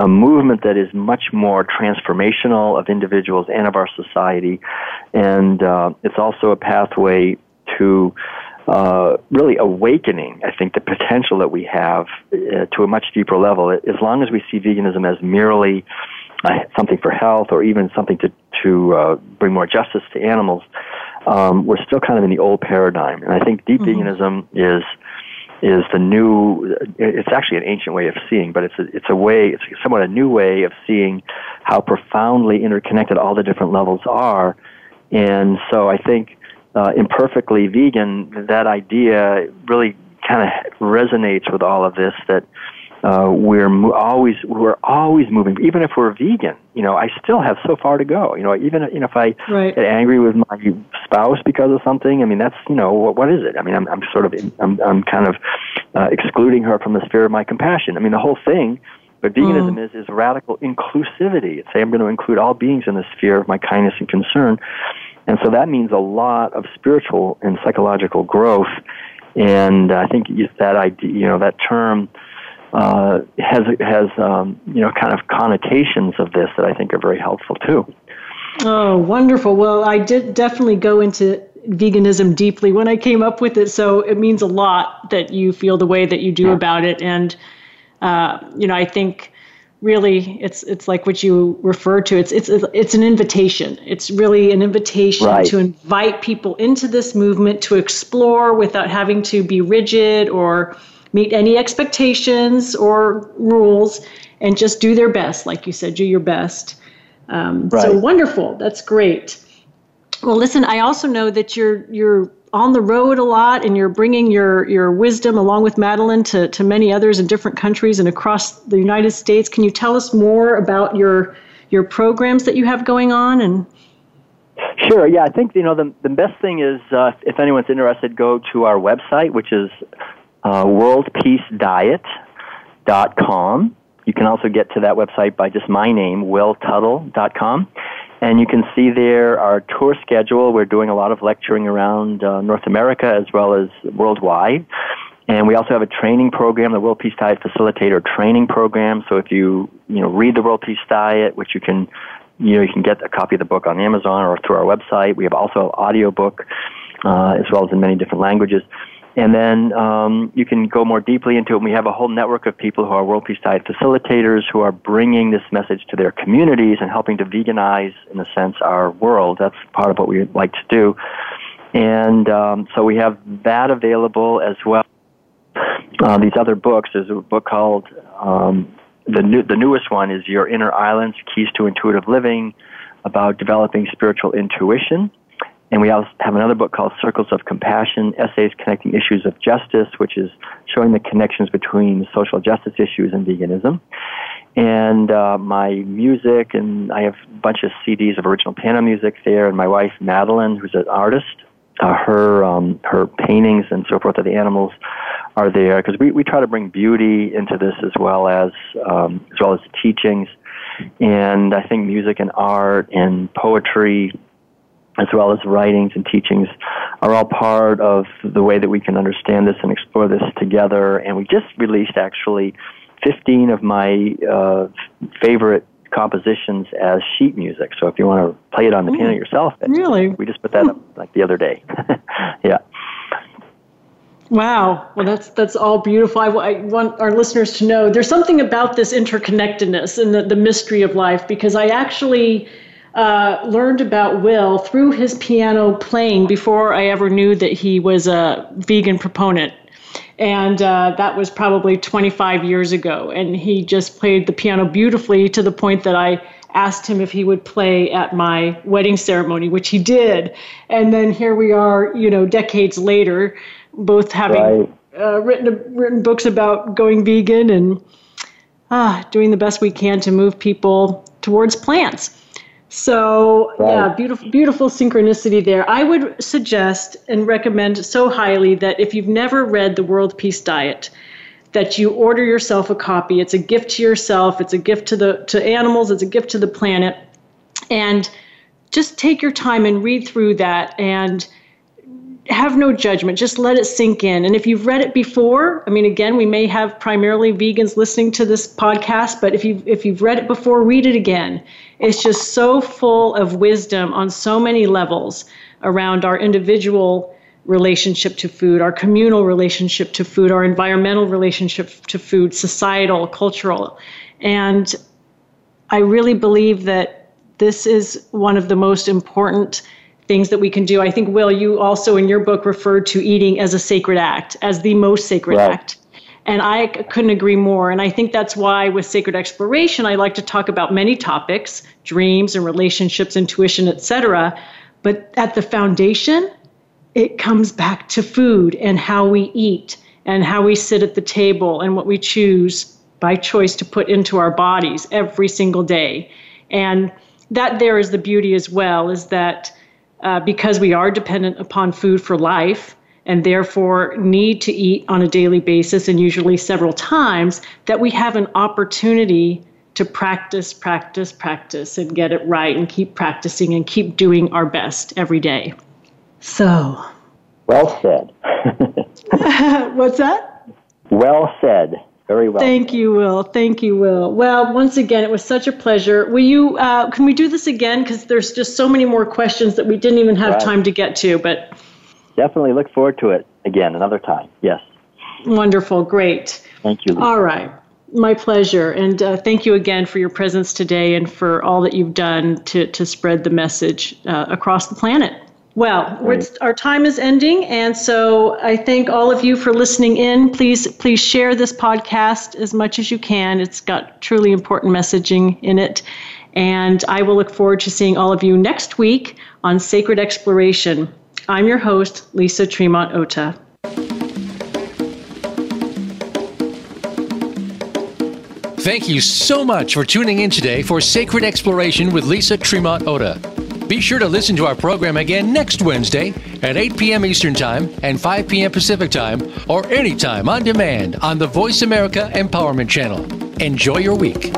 a movement that is much more transformational of individuals and of our society. And uh, it's also a pathway to uh, really awakening, I think, the potential that we have uh, to a much deeper level. As long as we see veganism as merely uh, something for health or even something to, to uh, bring more justice to animals, um, we're still kind of in the old paradigm. And I think deep mm-hmm. veganism is... is the new, it's actually an ancient way of seeing, but it's a, it's a way, it's somewhat a new way of seeing how profoundly interconnected all the different levels are. And so I think uh, imperfectly vegan, that idea really kind of resonates with all of this, that uh, we're mo- always, we're always moving. Even if we're vegan, you know, I still have so far to go. You know, even, you know, if I right. get angry with my spouse because of something, I mean, that's, you know, what, what is it? I mean, I'm, I'm sort of, I'm, I'm kind of uh, excluding her from the sphere of my compassion. I mean, the whole thing, but veganism mm. is, is radical inclusivity. It's say, I'm going to include all beings in the sphere of my kindness and concern. And so that means a lot of spiritual and psychological growth. And I think that idea, you know, that term, Uh, has has um, you know kind of connotations of this that I think are very helpful too. Oh, wonderful! Well, I did definitely go into veganism deeply when I came up with it, so it means a lot that you feel the way that you do yeah. about it. And uh, you know, I think really it's it's like what you refer to. It's it's it's an invitation. It's really an invitation right. to invite people into this movement to explore without having to be rigid or meet any expectations or rules, and just do their best. Like you said, do your best. Um, right. So wonderful. That's great. Well, listen, I also know that you're you're on the road a lot, and you're bringing your your wisdom along with Madeline to, to many others in different countries and across the United States. Can you tell us more about your your programs that you have going on? And Sure, yeah. I think, you know, the, the best thing is, uh, if anyone's interested, go to our website, which is uh, world peace diet dot com. You can also get to that website by just my name, will tuttle dot com. And you can see there our tour schedule. We're doing a lot of lecturing around uh, North America as well as worldwide. And we also have a training program, the World Peace Diet Facilitator Training Program. So if you, you know, read the World Peace Diet, which you can, you know, you can get a copy of the book on Amazon or through our website. We have also an audio book, uh, as well as in many different languages. And then um, you can go more deeply into it. And we have a whole network of people who are World Peace Diet facilitators who are bringing this message to their communities and helping to veganize, in a sense, our world. That's part of what we like to do. And um, so we have that available as well. Uh, these other books, there's a book called... Um, The new, the newest one is Your Inner Islands, Keys to Intuitive Living, about developing spiritual intuition. And we also have another book called Circles of Compassion, Essays Connecting Issues of Justice, which is showing the connections between social justice issues and veganism. And uh, my music, and I have a bunch of C Ds of original piano music there, and my wife, Madeline, who's an artist, uh, her um, her paintings and so forth of the animals are there, because we, we try to bring beauty into this as well as um, as well as teachings, and I think music and art and poetry, as well as writings and teachings, are all part of the way that we can understand this and explore this together. And we just released actually fifteen of my uh, favorite compositions as sheet music. So if you want to play it on the mm, piano yourself, really, we just put that mm. up like the other day. Yeah. Wow. Well, that's that's all beautiful. I, I want our listeners to know there's something about this interconnectedness and the, the mystery of life, because I actually uh, learned about Will through his piano playing before I ever knew that he was a vegan proponent. And uh, that was probably twenty-five years ago. And he just played the piano beautifully, to the point that I asked him if he would play at my wedding ceremony, which he did. And then here we are, you know, decades later, both having right. uh, written uh, written books about going vegan and uh, doing the best we can to move people towards plants. So right. yeah, beautiful, beautiful synchronicity there. I would suggest and recommend so highly that if you've never read The World Peace Diet, that you order yourself a copy. It's a gift to yourself. It's a gift to the to animals. It's a gift to the planet. And just take your time and read through that and have no judgment. Just let it sink in. And if you've read it before, I mean, again, we may have primarily vegans listening to this podcast, but if you've, if you've read it before, read it again. It's just so full of wisdom on so many levels around our individual relationship to food, our communal relationship to food, our environmental relationship to food, societal, cultural. And I really believe that this is one of the most important things that we can do. I think, Will, you also in your book referred to eating as a sacred act, as the most sacred right. act. And I c- couldn't agree more. And I think that's why with Sacred Exploration, I like to talk about many topics, dreams and relationships, intuition, et cetera. But at the foundation, it comes back to food and how we eat and how we sit at the table and what we choose by choice to put into our bodies every single day. And that there is the beauty as well, is that Uh, because we are dependent upon food for life and therefore need to eat on a daily basis and usually several times, that we have an opportunity to practice, practice, practice and get it right and keep practicing and keep doing our best every day. So. Well said. What's that? Well said. Very well. Thank you, Will. Thank you, Will. Well, once again, it was such a pleasure. Will you, uh, can we do this again? Because there's just so many more questions that we didn't even have right. time to get to, but. Definitely look forward to it again, another time. Yes. Wonderful. Great. Thank you, Lisa. All right. My pleasure. And uh, thank you again for your presence today and for all that you've done to, to spread the message uh, across the planet. Well, we're, our time is ending, and so I thank all of you for listening in. Please, please share this podcast as much as you can. It's got truly important messaging in it, and I will look forward to seeing all of you next week on Sacred Exploration. I'm your host, Lisa Tremont Oda. Thank you so much for tuning in today for Sacred Exploration with Lisa Tremont Oda. Be sure to listen to our program again next Wednesday at eight p.m. Eastern Time and five p.m. Pacific Time, or anytime on demand on the Voice America Empowerment Channel. Enjoy your week.